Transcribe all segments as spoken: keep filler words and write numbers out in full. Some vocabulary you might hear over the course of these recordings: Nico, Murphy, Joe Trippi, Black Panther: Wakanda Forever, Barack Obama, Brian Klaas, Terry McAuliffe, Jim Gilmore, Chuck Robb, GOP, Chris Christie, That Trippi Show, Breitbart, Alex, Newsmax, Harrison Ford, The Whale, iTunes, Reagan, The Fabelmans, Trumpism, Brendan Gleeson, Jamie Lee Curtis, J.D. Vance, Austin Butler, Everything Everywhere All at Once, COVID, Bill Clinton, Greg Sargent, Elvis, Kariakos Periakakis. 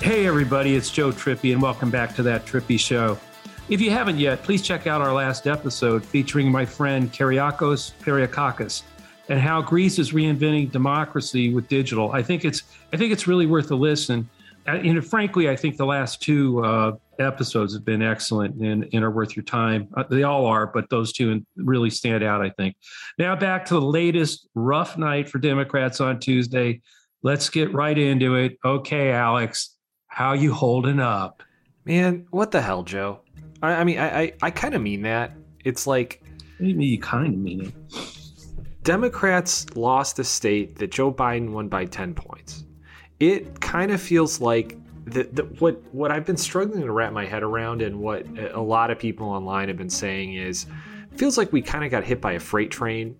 Hey everybody, it's Joe Trippi and welcome back to That Trippi Show. If you haven't yet, please check out our last episode featuring my friend Kariakos Periakakis and how Greece is reinventing democracy with digital. I think it's I think it's really worth a listen. And, and frankly, I think the last two uh, episodes have been excellent and, and are worth your time. Uh, they all are, but those two really stand out, I think. Now back to the latest rough night for Democrats on Tuesday. Let's get right into it. Okay, Alex. How you holding up? Man, what the hell, Joe? I, I mean, I I, I kind of mean that. It's like... What do you mean you kind of mean it? Democrats lost a state that Joe Biden won by ten points. It kind of feels like the, the, what, what I've been struggling to wrap my head around and what a lot of people online have been saying is, it feels like we kind of got hit by a freight train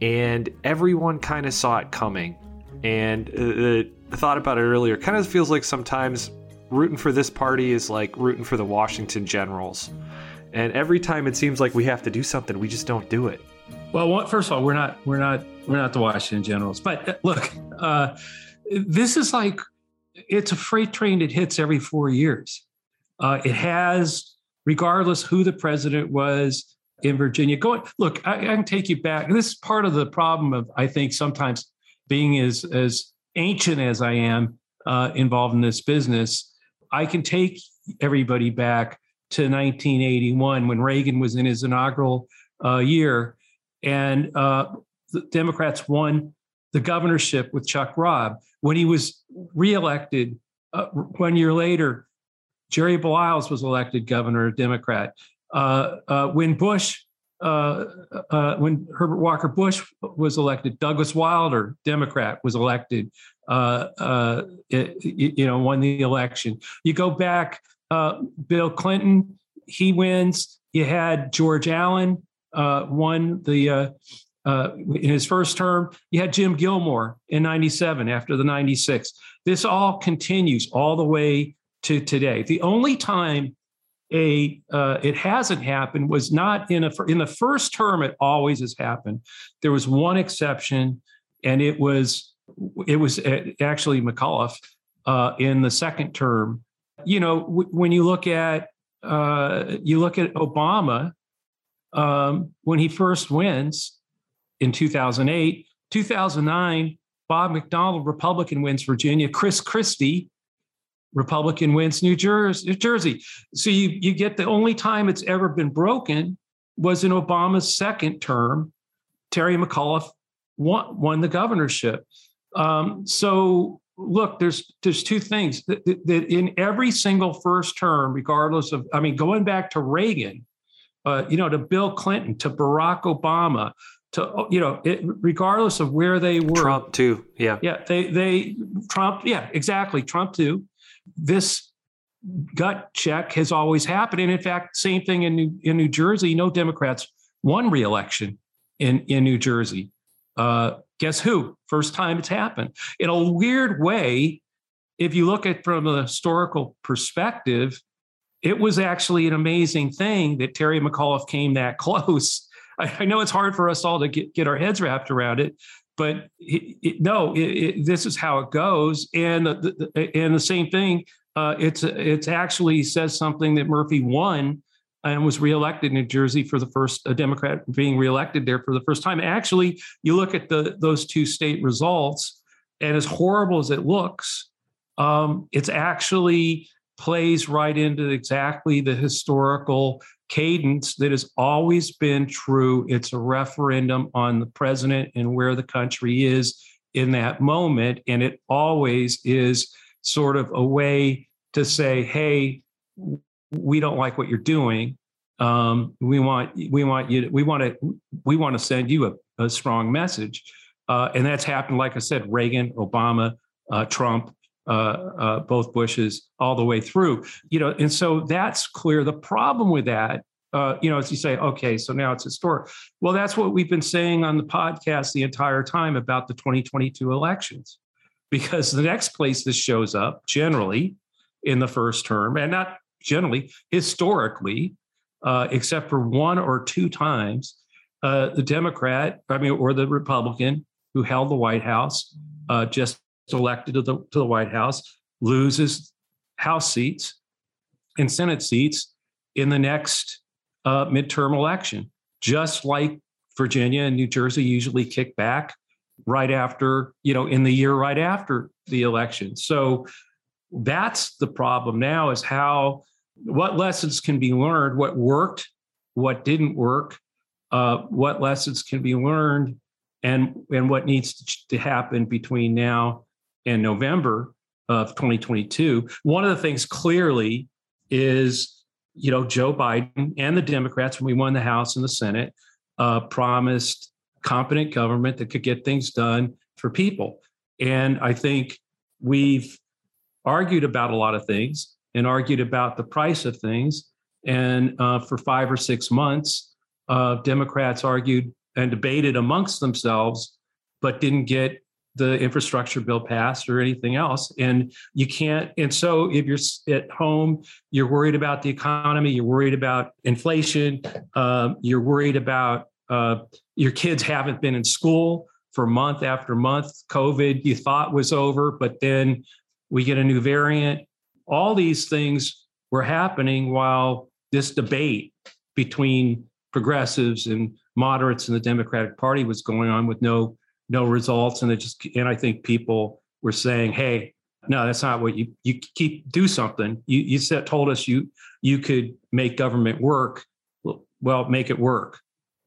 and everyone kind of saw it coming. And uh, I thought about it earlier. Kind of feels like sometimes rooting for this party is like rooting for the Washington Generals. And every time it seems like we have to do something, we just don't do it. Well, first of all, we're not we're not we're not the Washington Generals. But look, uh, this is like it's a freight train that hits every four years. Uh, it has, regardless who the president was in Virginia. Going, look, I, I can take you back. This is part of the problem of, I think, sometimes being as as ancient as I am uh, involved in this business. I can take everybody back to nineteen eighty-one when Reagan was in his inaugural uh, year and uh, the Democrats won the governorship with Chuck Robb. When he was reelected uh, one year later, Jerry Balliles was elected governor, Democrat. Uh, uh, when Bush Uh, uh, when Herbert Walker Bush was elected, Douglas Wilder, Democrat, was elected, uh, uh, it, you know, won the election. You go back, uh, Bill Clinton, he wins. You had George Allen uh, won the uh, uh, in his first term. You had Jim Gilmore in ninety-seven after the ninety-six. This all continues all the way to today. The only time A uh, it hasn't happened was not in a in the first term. It always has happened. There was one exception, and it was it was actually McAuliffe uh, in the second term. You know, w- when you look at uh, you look at Obama um, when he first wins in two thousand eight, two thousand nine, Bob McDonald, Republican, wins Virginia. Chris Christie, Republican, wins New Jersey. New Jersey. So you, you get the only time it's ever been broken was in Obama's second term. Terry McAuliffe won, won the governorship. Um, so look, there's there's two things that, that, that in every single first term, regardless of, I mean, going back to Reagan, uh, you know, to Bill Clinton, to Barack Obama, to, you know, it, regardless of where they were. Trump too. Yeah. Yeah. They they Trump. Yeah, exactly. Trump too. This gut check has always happened. And in fact, same thing in New, in New Jersey. No Democrats won re-election in, in New Jersey. Uh, guess who? First time it's happened. In a weird way, if you look at from a historical perspective, it was actually an amazing thing that Terry McAuliffe came that close. I, I know it's hard for us all to get, get our heads wrapped around it. But it, it, no, it, it, this is how it goes, and the, the, and the same thing. Uh, it's it's actually says something that Murphy won and was reelected in New Jersey for the first a Democrat being reelected there for the first time. Actually, you look at the those two state results, and as horrible as it looks, um, it's actually plays right into exactly the historical cadence that has always been true. It's a referendum on the president and where the country is in that moment. And it always is sort of a way to say, hey, we don't like what you're doing. Um, we want we want you to, we want to we want to send you a, a strong message, uh, and that's happened. Like I said, Reagan, Obama, uh, Trump, uh, uh, both Bushes, all the way through. You know, and so that's clear. The problem with that, uh, you know, is you say, okay, so now it's historic. Well, that's what we've been saying on the podcast the entire time about the twenty twenty-two elections, because the next place this shows up generally in the first term, and not generally historically. Uh, except for one or two times, uh, the Democrat, I mean, or the Republican who held the White House, uh, just elected to the, to the White House, loses House seats and Senate seats in the next uh, midterm election, just like Virginia and New Jersey usually kick back right after, you know, in the year right after the election. So that's the problem now, is how, what lessons can be learned, what worked, what didn't work, uh, what lessons can be learned, and and what needs to, to happen between now and November of twenty twenty-two. One of the things clearly is, you know, Joe Biden and the Democrats, when we won the House and the Senate, uh, promised competent government that could get things done for people. And I think we've argued about a lot of things, and argued about the price of things. And uh, for five or six months, uh, Democrats argued and debated amongst themselves, but didn't get the infrastructure bill passed or anything else. And you can't. And so if you're at home, you're worried about the economy, you're worried about inflation, uh, you're worried about uh, your kids haven't been in school for month after month. COVID you thought was over, but then we get a new variant. All these things were happening while this debate between progressives and moderates in the Democratic Party was going on with no no results. And it just, and I think people were saying, hey, no, that's not what you you keep do something. You you said told us you you could make government work. Well, make it work.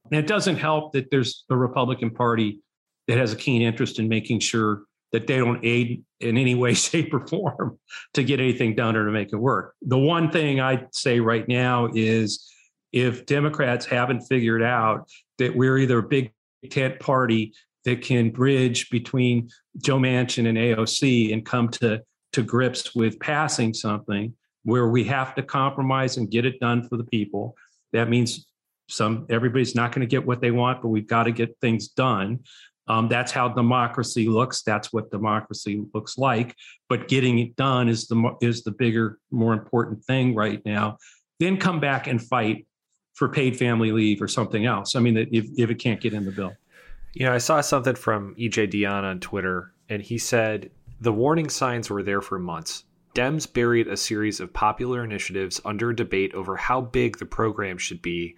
And it doesn't help that there's the Republican Party that has a keen interest in making sure that they don't aid in any way, shape, or form to get anything done or to make it work. The one thing I'd say right now is, if Democrats haven't figured out that we're either a big tent party that can bridge between Joe Manchin and A O C and come to, to grips with passing something where we have to compromise and get it done for the people, that means some everybody's not going to get what they want, but we've got to get things done. Um, that's how democracy looks. That's what democracy looks like. But getting it done is the is the bigger, more important thing right now. Then come back and fight for paid family leave or something else. I mean, if if it can't get in the bill. You know, I saw something from E J. Dionne on Twitter, and he said, the warning signs were there for months. Dems buried a series of popular initiatives under debate over how big the program should be,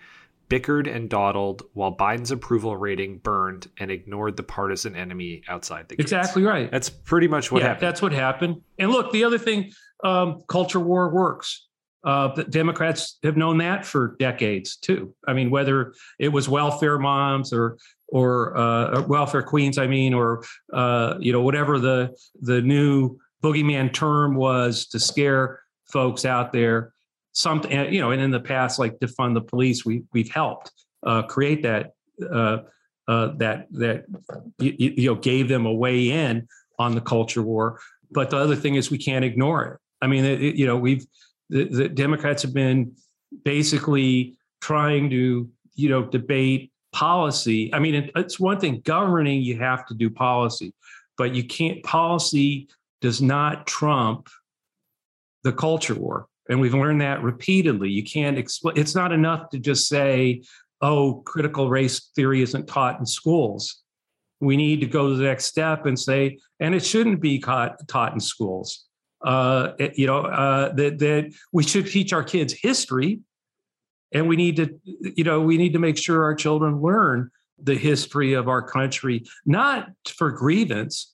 bickered and dawdled while Biden's approval rating burned, and ignored the partisan enemy outside the kids. Exactly right. That's pretty much what yeah, happened. That's what happened. And look, the other thing, um, culture war works. Uh, the Democrats have known that for decades, too. I mean, whether it was welfare moms or or uh, welfare queens, I mean, or, uh, you know, whatever the the new boogeyman term was to scare folks out there. Something, you know, and in the past, like defund the police, we we've helped uh, create that uh, uh, that that you, you know gave them a way in on the culture war. But the other thing is we can't ignore it. I mean, it, you know, we've the, the Democrats have been basically trying to you know debate policy. I mean, it, it's one thing governing; you have to do policy, but you can't. Policy does not trump the culture war. And we've learned that repeatedly. You can't explain. It's not enough to just say, oh, critical race theory isn't taught in schools. We need to go to the next step and say, and it shouldn't be caught, taught in schools. Uh, it, you know, uh, that, that we should teach our kids history. And we need to, you know, we need to make sure our children learn the history of our country, not for grievance,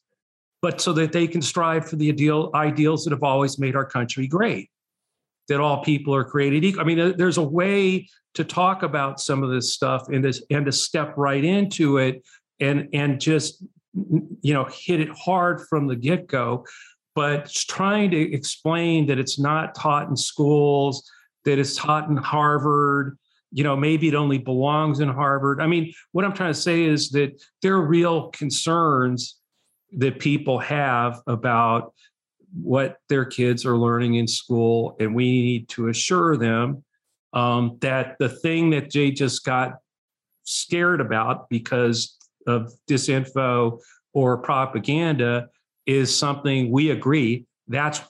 but so that they can strive for the ideal, ideals that have always made our country great. That all people are created equal. I mean, there's a way to talk about some of this stuff and this, and to step right into it and and just you know hit it hard from the get-go. But trying to explain that it's not taught in schools, that it's taught in Harvard, you know, maybe it only belongs in Harvard. I mean, what I'm trying to say is that there are real concerns that people have about what their kids are learning in school. And we need to assure them um, that the thing that Jay just got scared about because of disinfo or propaganda is something we agree that's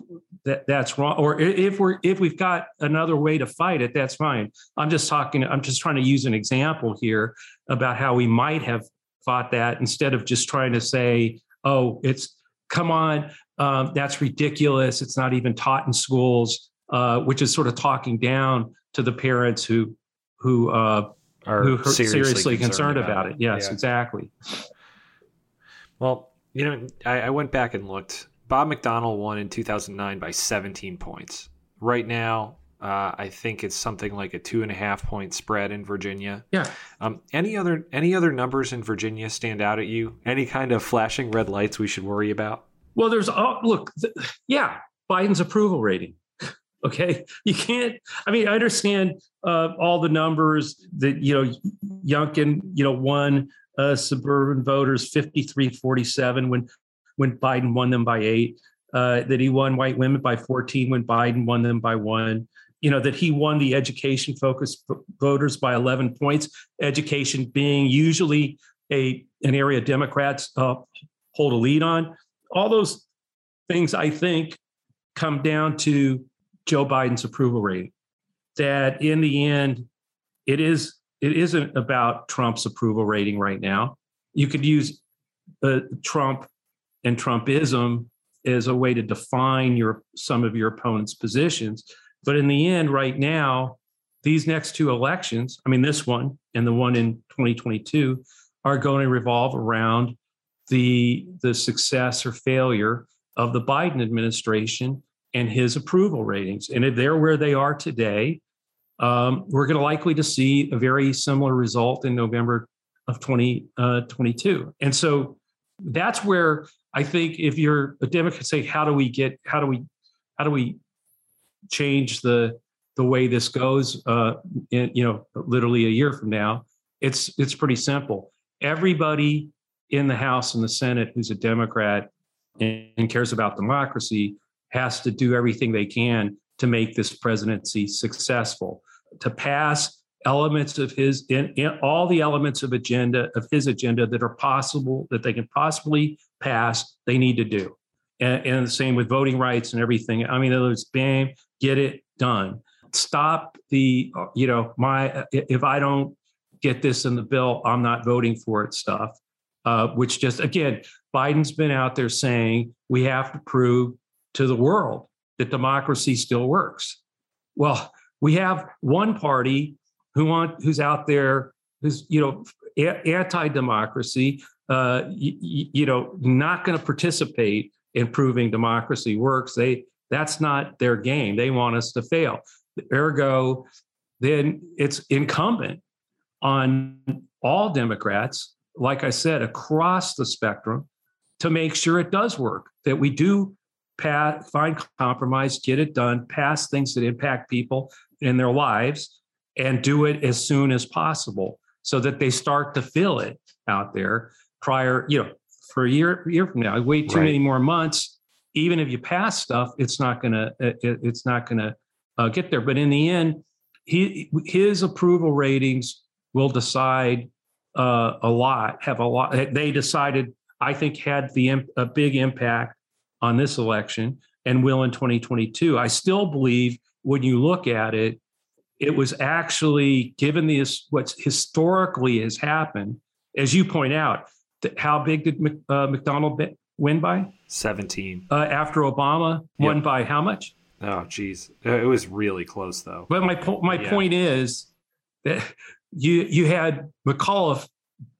that, that's wrong. Or if we're if we've got another way to fight it, that's fine. I'm just talking. I'm just trying to use an example here about how we might have fought that instead of just trying to say, oh, it's come on. Um, that's ridiculous. It's not even taught in schools, uh, which is sort of talking down to the parents who who uh, are who seriously, seriously concerned, concerned about it. it. Yes, yeah. Exactly. Well, you know, I, I went back and looked. Bob McDonald won in two thousand nine by seventeen points. Right now, uh, I think it's something like a two and a half point spread in Virginia. Yeah. Um, any other any other numbers in Virginia stand out at you? Any kind of flashing red lights we should worry about? Well, there's oh, look, th- yeah, Biden's approval rating. Okay, you can't. I mean, I understand uh, all the numbers that, you know, Youngkin, you know, won uh, suburban voters fifty-three forty-seven when when Biden won them by eight, uh, that he won white women by fourteen when Biden won them by one, you know, that he won the education focused voters by eleven points, education being usually a an area Democrats uh, hold a lead on. All those things, I think, come down to Joe Biden's approval rating, that in the end, it is it isn't about Trump's approval rating right now. You could use uh, Trump and Trumpism is a way to define your some of your opponent's positions. But in the end, right now, these next two elections, I mean, this one and the one in twenty twenty-two, are going to revolve around the the success or failure of the Biden administration and his approval ratings. And if they're where they are today, um, we're going to likely to see a very similar result in November of twenty twenty-two. And so that's where I think if you're a Democrat, say, how do we get, how do we, how do we change the the way this goes? Uh, in, you know, literally a year from now, it's it's pretty simple. Everybody in the House and the Senate who's a Democrat and, and cares about democracy has to do everything they can to make this presidency successful, to pass elements of his, in, in all the elements of agenda of his agenda that are possible, that they can possibly pass, they need to do. And, and the same with voting rights and everything. I mean, in other words, bam, get it done. Stop the, you know, my, if I don't get this in the bill, I'm not voting for it stuff, uh, which just, again, Biden's been out there saying we have to prove to the world that democracy still works. Well, we have one party Who want, who's out there, who's, you know, a- anti-democracy, uh, y- y- you know, not going to participate in proving democracy works. They that's not their game. They want us to fail. Ergo, then it's incumbent on all Democrats, like I said, across the spectrum, to make sure it does work, that we do pass, find compromise, get it done, pass things that impact people in their lives, and do it as soon as possible so that they start to feel it out there prior, you know, for a year, year from now. Wait too right. many more months. Even if you pass stuff, it's not going to, it's not going to uh, get there. But in the end, he, his approval ratings will decide uh, a lot, have a lot. They decided, I think, had the a big impact on this election and will in twenty twenty-two. I still believe when you look at it, it was actually, given the, what historically has happened, as you point out, that how big did Mc, uh, McDonald win by? seventeen. Uh, after Obama yep. won by how much? Oh, geez. It was really close, though. But my, po- my yeah. point is that you you had McAuliffe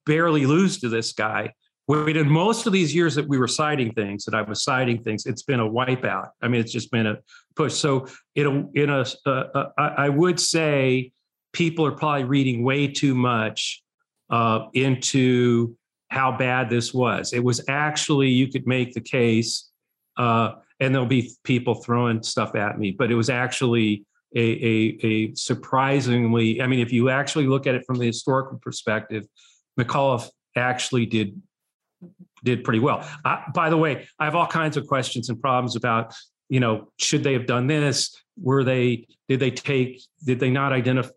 barely lose to this guy. When in most of these years that we were citing things, that I was citing things, it's been a wipeout. I mean, it's just been a push. So in a, in a, uh, uh, I would say people are probably reading way too much uh, into how bad this was. It was actually, you could make the case, uh, and there'll be people throwing stuff at me, but it was actually a, a, a surprisingly, I mean, if you actually look at it from the historical perspective, McAuliffe actually did did pretty well. I, by the way, I have all kinds of questions and problems about, you know, should they have done this? Were they, did they take, did they not identify,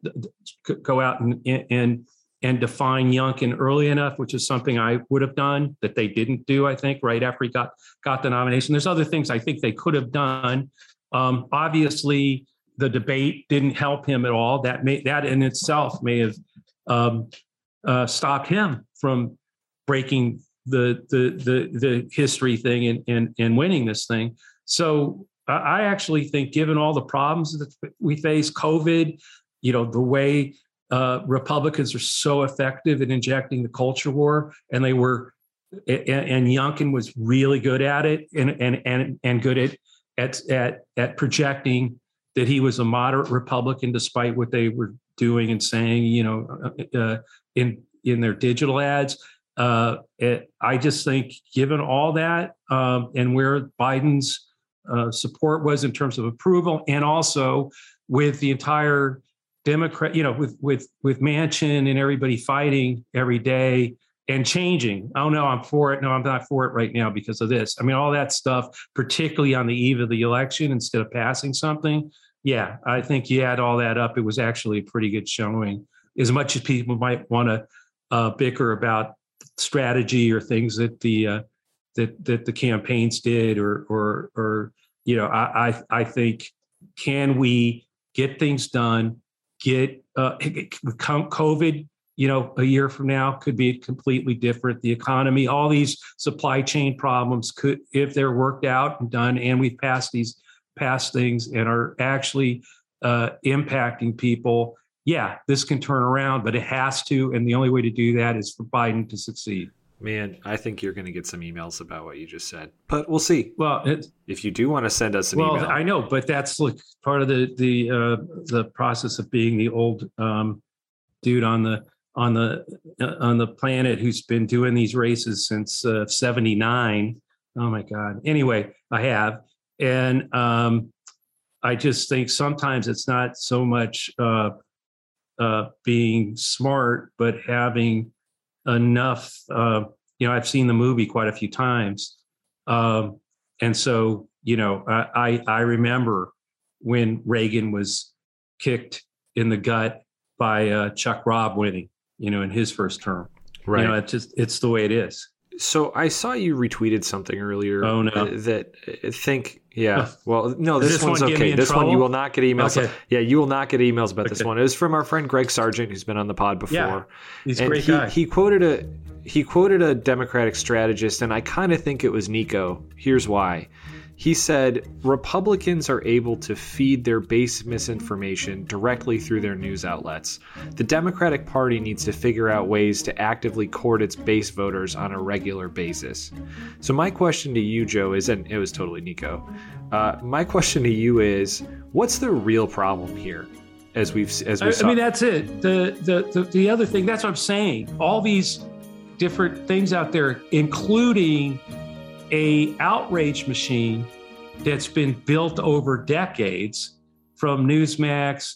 go out and, and, and define Youngkin early enough, which is something I would have done that they didn't do, I think, right after he got, got the nomination. There's other things I think they could have done. Um, obviously, the debate didn't help him at all. That may, that in itself may have um, uh, stopped him from breaking the the the, the history thing and, and, and winning this thing. So I actually think, given all the problems that we face, COVID, you know, the way uh, Republicans are so effective at injecting the culture war, and they were, and, and Youngkin was really good at it, and and and and good at at at at projecting that he was a moderate Republican, despite what they were doing and saying, you know, uh, in in their digital ads. Uh, it, I just think, given all that um, and where Biden's uh, support was in terms of approval, and also with the entire Democrat, you know, with with with Manchin and everybody fighting every day and changing. Oh no, I'm for it. No, I'm not for it right now because of this. I mean, all that stuff, particularly on the eve of the election, instead of passing something. Yeah, I think you add all that up, it was actually a pretty good showing. As much as people might want to uh, bicker about strategy or things that the uh, that that the campaigns did, or or or you know, I I, I think, can we get things done? Get uh, COVID, you know, a year from now could be completely different. The economy, all these supply chain problems could, if they're worked out and done, and we've passed these past things and are actually uh, impacting people. Yeah, this can turn around, but it has to. And the only way to do that is for Biden to succeed. Man, I think you're going to get some emails about what you just said, but we'll see. Well, it, if you do want to send us an well, email. Well, I know, but that's like part of the the uh, the process of being the old um, dude on the on the uh, on the planet who's been doing these races since uh, seventy-nine. Oh my God. Anyway, I have, and um, I just think sometimes it's not so much uh, uh, being smart, but having enough, uh, you know, I've seen the movie quite a few times. Um, and so, you know, I, I, I remember when Reagan was kicked in the gut by uh, Chuck Robb winning, you know, in his first term. Right. You know, it's just, it's the way it is. So I saw you retweeted something earlier. Oh, no. That I think, yeah. Well, no, this, this one's one okay. This trouble? One you will not get emails. Okay. Yeah, you will not get emails about okay. this one. It was from our friend Greg Sargent, who's been on the pod before. Yeah, he's a great he, guy. He quoted a he quoted a Democratic strategist, and I kind of think it was Nico. Here's why. He said, Republicans are able to feed their base misinformation directly through their news outlets. The Democratic Party needs to figure out ways to actively court its base voters on a regular basis. So my question to you, Joe, is, and it was totally Nico, uh, my question to you is, what's the real problem here? As we've, as we I, saw? I mean, that's it. The, the, the, the other thing, that's what I'm saying. All these different things out there, including a outrage machine that's been built over decades from Newsmax,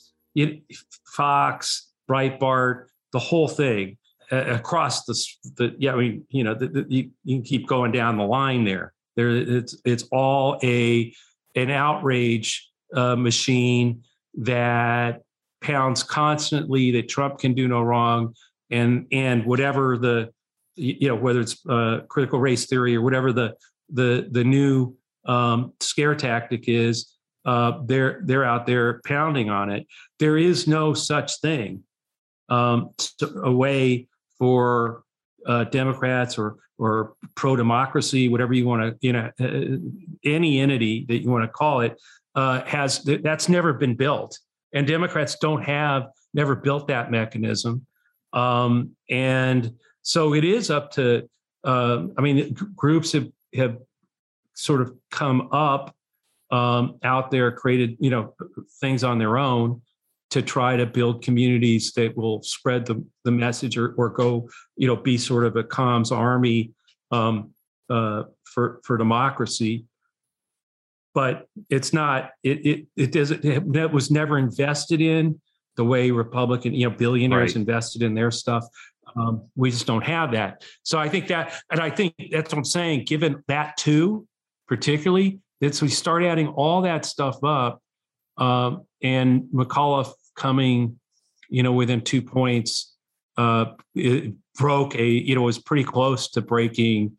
Fox, Breitbart, the whole thing uh, across the, the, yeah, I mean, you know, the, the, you, you can keep going down the line there. There, it's it's all a an outrage uh, machine that pounds constantly that Trump can do no wrong, and and whatever the, you know, whether it's uh, critical race theory or whatever the the the new um, scare tactic is, uh, they're they're out there pounding on it. There is no such thing um, a way for uh, Democrats or or pro democracy, whatever you want to, you know, uh, any entity that you want to call it, uh, has that's never been built, and Democrats don't have never built that mechanism, um, and. So it is up to, uh, I mean, groups have, have sort of come up um, out there, created, you know, things on their own to try to build communities that will spread the, the message or, or go, you know, be sort of a comms army um, uh, for, for democracy. but it's not, it it, it doesn't, it was never invested in the way Republican, you know, billionaires right. invested in their stuff. Um, we just don't have that. So I think that, and I think that's what I'm saying, given that too, particularly, it's, we start adding all that stuff up um, and McAuliffe coming, you know, within two points, uh, it broke a, you know, was pretty close to breaking,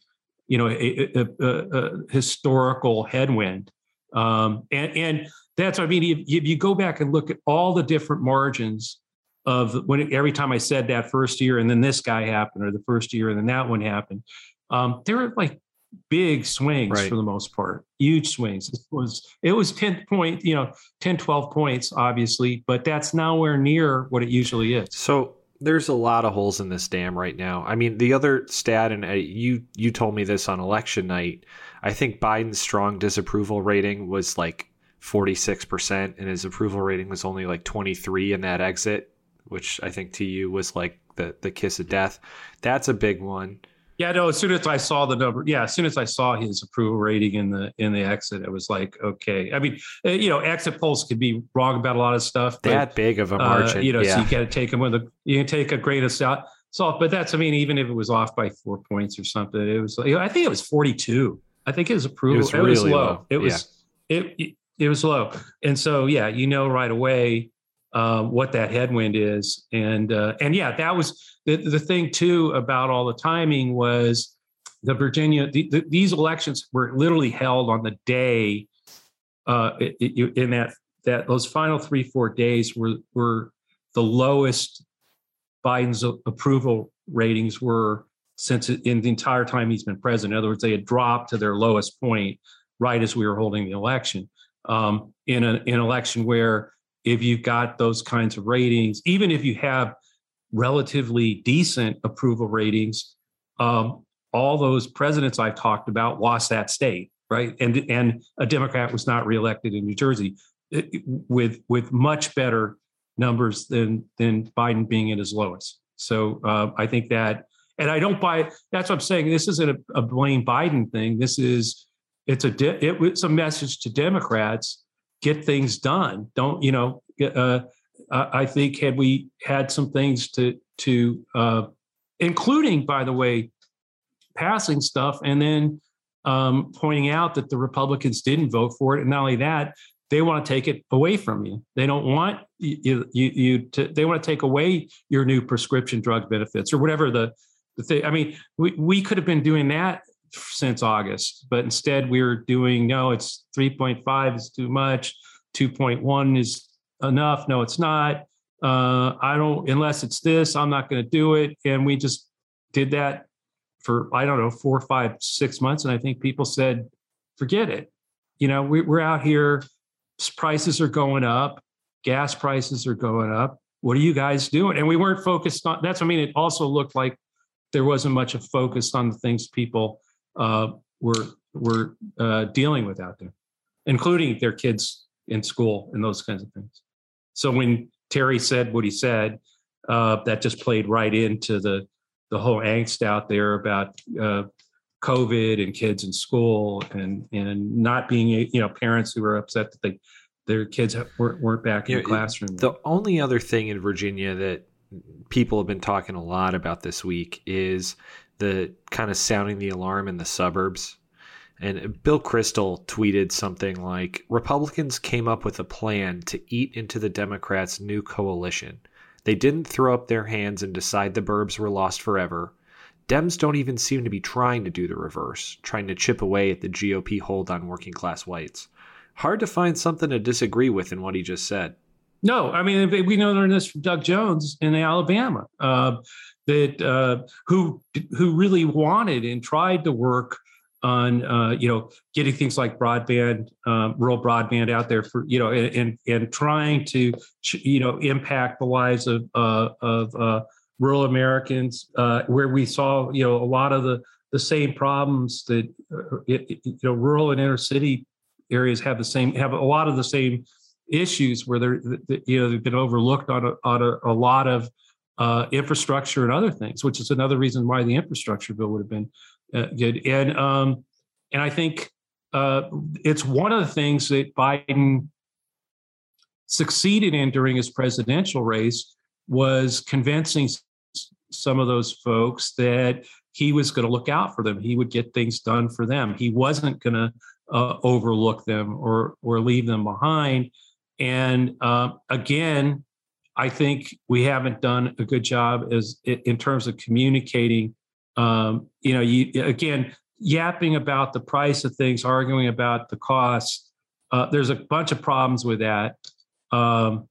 you know, a, a, a, a historical headwind. Um, and, and that's, I mean, if, if you go back and look at all the different margins of when it, every time I said that first year and then this guy happened, or the first year and then that one happened, um, there were like big swings right. for the most part, huge swings. It was, it was ten point, you know, ten, twelve points, obviously, but that's nowhere near what it usually is. So there's a lot of holes in this dam right now. I mean, the other stat, and uh, you, you told me this on election night, I think Biden's strong disapproval rating was like forty-six percent and his approval rating was only like twenty-three in that exit, which I think to you was like the, the kiss of death. That's a big one. Yeah, no, as soon as I saw the number, yeah, as soon as I saw his approval rating in the in the exit, it was like, okay. I mean, you know, exit polls could be wrong about a lot of stuff. But, that big of a margin, uh, you know, yeah. so you got to take them with a, you can take a grain of salt. But that's, I mean, even if it was off by four points or something, it was. Like, I think it was forty-two. I think his approval, it was, really it was low. low. It was yeah. it, it it was low, and so yeah, you know, right away. Uh, what that headwind is. And, uh, and yeah, that was the, the thing too, about all the timing was the Virginia, the, the, these elections were literally held on the day uh, it, it, in that, that those final three, four days were, were the lowest Biden's approval ratings were since in the entire time he's been president. In other words, they had dropped to their lowest point right as we were holding the election um, in a, an election where if you've got those kinds of ratings, even if you have relatively decent approval ratings, um, all those presidents I've talked about lost that state, right? And and a Democrat was not reelected in New Jersey with with much better numbers than than Biden being at his lowest. So uh, I think that, and I don't buy, that's what I'm saying. This isn't a, a blame Biden thing. This is, it's a de- it, it's a message to Democrats. Get things done. Don't, you know, uh, I think had we had some things to, to uh, including, by the way, passing stuff and then um, pointing out that the Republicans didn't vote for it. And not only that, they want to take it away from you. They don't want you, you, you to, they want to take away your new prescription drug benefits or whatever the, the thing. I mean, we, we could have been doing that since August, but instead we were doing, no, it's three point five is too much. two point one is enough. No, it's not. Uh, I don't, unless it's this, I'm not going to do it. And we just did that for, I don't know, four, five, six months. And I think people said, forget it. You know, we, we're out here. Prices are going up. Gas prices are going up. What are you guys doing? And we weren't focused on, that's, I mean, it also looked like there wasn't much of focus on the things people Uh, we're we're uh, dealing with out there, including their kids in school and those kinds of things. So when Terry said what he said, uh, that just played right into the the whole angst out there about uh, COVID and kids in school and and not being, you know, parents who were upset that they their kids weren't, weren't back in you know, the classroom. The only other thing in Virginia that people have been talking a lot about this week is the kind of sounding the alarm in the suburbs. And Bill Kristol tweeted something like, Republicans came up with a plan to eat into the Democrats' new coalition. They didn't throw up their hands and decide the burbs were lost forever. Dems don't even seem to be trying to do the reverse, trying to chip away at the G O P hold on working class whites. Hard to find something to disagree with in what he just said. No, I mean, we know this from Doug Jones in Alabama, uh, that uh, who who really wanted and tried to work on, uh, you know, getting things like broadband, um, rural broadband out there for, you know, and and trying to, you know, impact the lives of uh, of uh, rural Americans, uh, where we saw, you know, a lot of the, the same problems that, uh, it, you know, rural and inner city areas have the same have a lot of the same issues where they're, you know, they've been overlooked on a, on a, a lot of uh, infrastructure and other things, which is another reason why the infrastructure bill would have been uh, good. And um, and I think uh, it's one of the things that Biden succeeded in during his presidential race was convincing some of those folks that he was going to look out for them. He would get things done for them. He wasn't going to uh, overlook them or or leave them behind. And uh, again, I think we haven't done a good job as in terms of communicating. Um, you know, you, again, yapping about the price of things, arguing about the costs. Uh, there's a bunch of problems with that, um,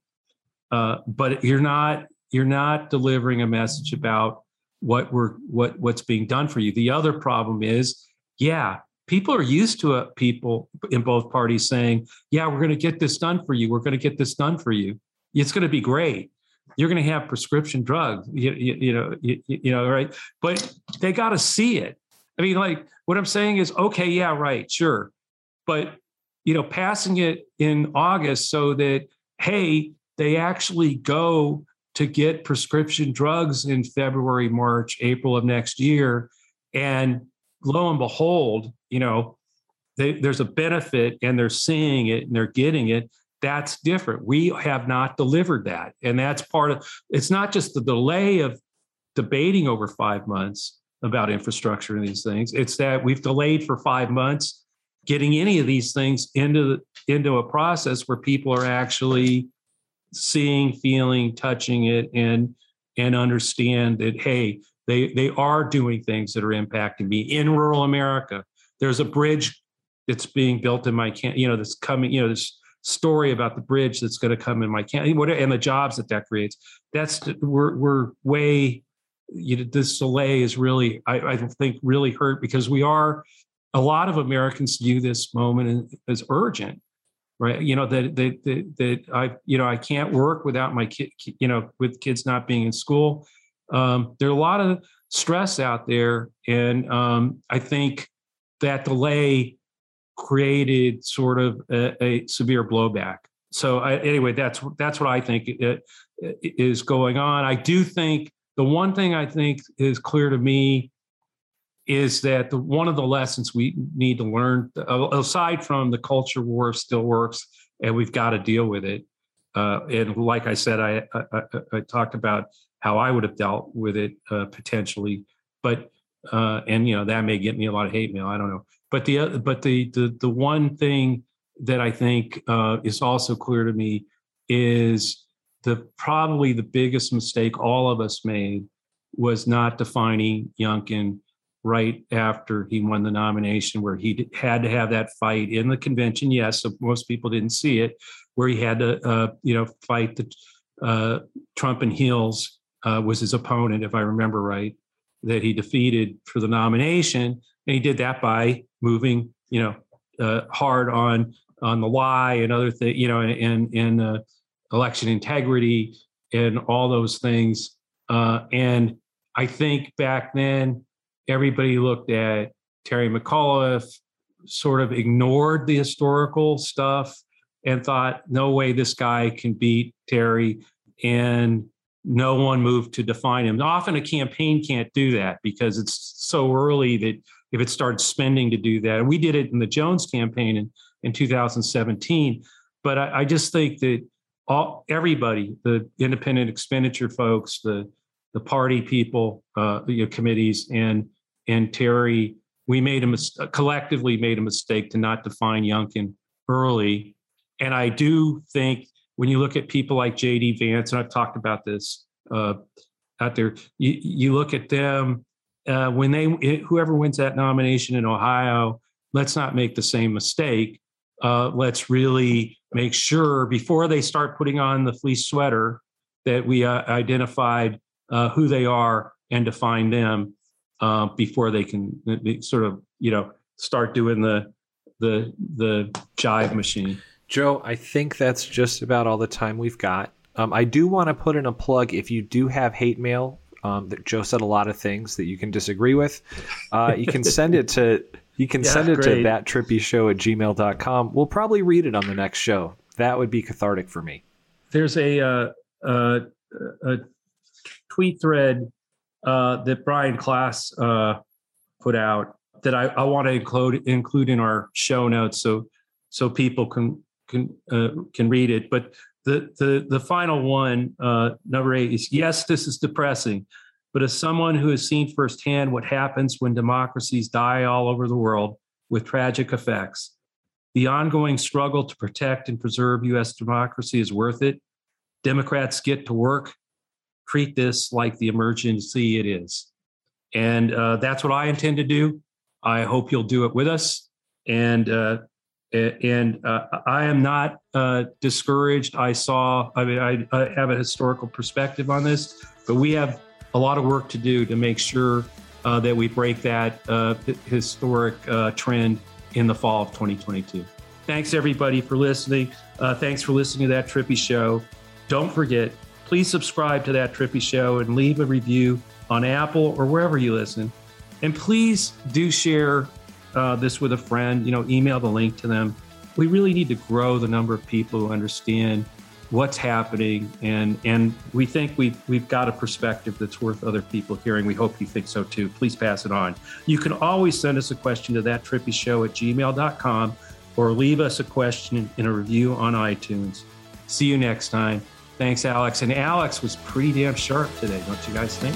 uh, but you're not you're not delivering a message about what we're what what's being done for you. The other problem is, yeah. People are used to it, people in both parties saying, yeah, we're going to get this done for you. We're going to get this done for you. It's going to be great. You're going to have prescription drugs, you, you, you know, you, you know, right? But they got to see it. I mean, like what I'm saying is, okay, yeah, right, sure. But, you know, passing it in August so that, hey, they actually go to get prescription drugs in February, March, April of next year. And lo and behold, you know, they, there's a benefit and they're seeing it and they're getting it. That's different. We have not delivered that. And that's part of, it's not just the delay of debating over five months about infrastructure and these things. It's that we've delayed for five months getting any of these things into, the, into a process where people are actually seeing, feeling, touching it and, and understand that, hey, They they are doing things that are impacting me in rural America. There's a bridge that's being built in my county, you know, that's coming, you know, this story about the bridge that's going to come in my county, and the jobs that that creates. That's we're we're way, you know, this delay is really, I, I think, really hurt because we are, a lot of Americans view this moment as urgent, right? You know, that that that, that I you know I can't work without my kid, you know, with kids not being in school. Um, there are a lot of stress out there, and um, I think that delay created sort of a, a severe blowback. So I, anyway, that's that's what I think it, it is going on. I do think the one thing I think is clear to me is that the, one of the lessons we need to learn, aside from the culture war still works, and we've got to deal with it. Uh, and like I said, I, I, I talked about how I would have dealt with it uh, potentially, but uh, and you know that may get me a lot of hate mail. I don't know, but the uh, but the the the one thing that I think uh, is also clear to me is the probably the biggest mistake all of us made was not defining Youngkin right after he won the nomination, where he had to have that fight in the convention. Yes, so most people didn't see it, where he had to uh, you know fight the uh, Trump in heels. Uh, was his opponent, if I remember right, that he defeated for the nomination, and he did that by moving, you know, uh, hard on on the lie and other things, you know, and and uh, election integrity and all those things. Uh, and I think back then, everybody looked at Terry McAuliffe, sort of ignored the historical stuff, and thought, no way, this guy can beat Terry, and no one moved to define him. Often a campaign can't do that because it's so early that if it starts spending to do that, and we did it in the Jones campaign in, in two thousand seventeen. But I, I just think that all everybody, the independent expenditure folks, the the party people, uh, you know, committees, and and Terry, we made a mis- collectively made a mistake to not define Youngkin early, and I do think. When you look at people like J D. Vance, and I've talked about this uh, out there, you, you look at them uh, when they whoever wins that nomination in Ohio. Let's not make the same mistake. Uh, let's really make sure before they start putting on the fleece sweater that we uh, identified uh, who they are and define them uh, before they can sort of you know start doing the the the jive machine. Joe, I think that's just about all the time we've got. Um, I do want to put in a plug if you do have hate mail. Um, that Joe said a lot of things that you can disagree with. Uh, you can send it to you can yeah, send it great. to that trippy show at gmail dot com. We'll probably read it on the next show. That would be cathartic for me. There's a uh, uh, a tweet thread uh, that Brian Klaas uh, put out that I, I want to include include in our show notes so so people can can uh, can read it. But the the the final one, uh, number eight, is yes, this is depressing. But as someone who has seen firsthand what happens when democracies die all over the world with tragic effects, the ongoing struggle to protect and preserve U S democracy is worth it. Democrats get to work. Treat this like the emergency it is. And uh, that's what I intend to do. I hope you'll do it with us. And uh, and uh, I am not uh, discouraged. I saw, I mean, I, I have a historical perspective on this, but we have a lot of work to do to make sure uh, that we break that uh, historic uh, trend in the fall of twenty twenty-two. Thanks everybody for listening. Uh, thanks for listening to That Trippi Show. Don't forget, please subscribe to That Trippi Show and leave a review on Apple or wherever you listen. And please do share uh, this with a friend, you know, email the link to them. We really need to grow the number of people who understand what's happening. And and we think we've, we've got a perspective that's worth other people hearing. We hope you think so too. Please pass it on. You can always send us a question to that trippy show at gmail dot com or leave us a question in a review on iTunes. See you next time. Thanks, Alex. And Alex was pretty damn sharp today, don't you guys think?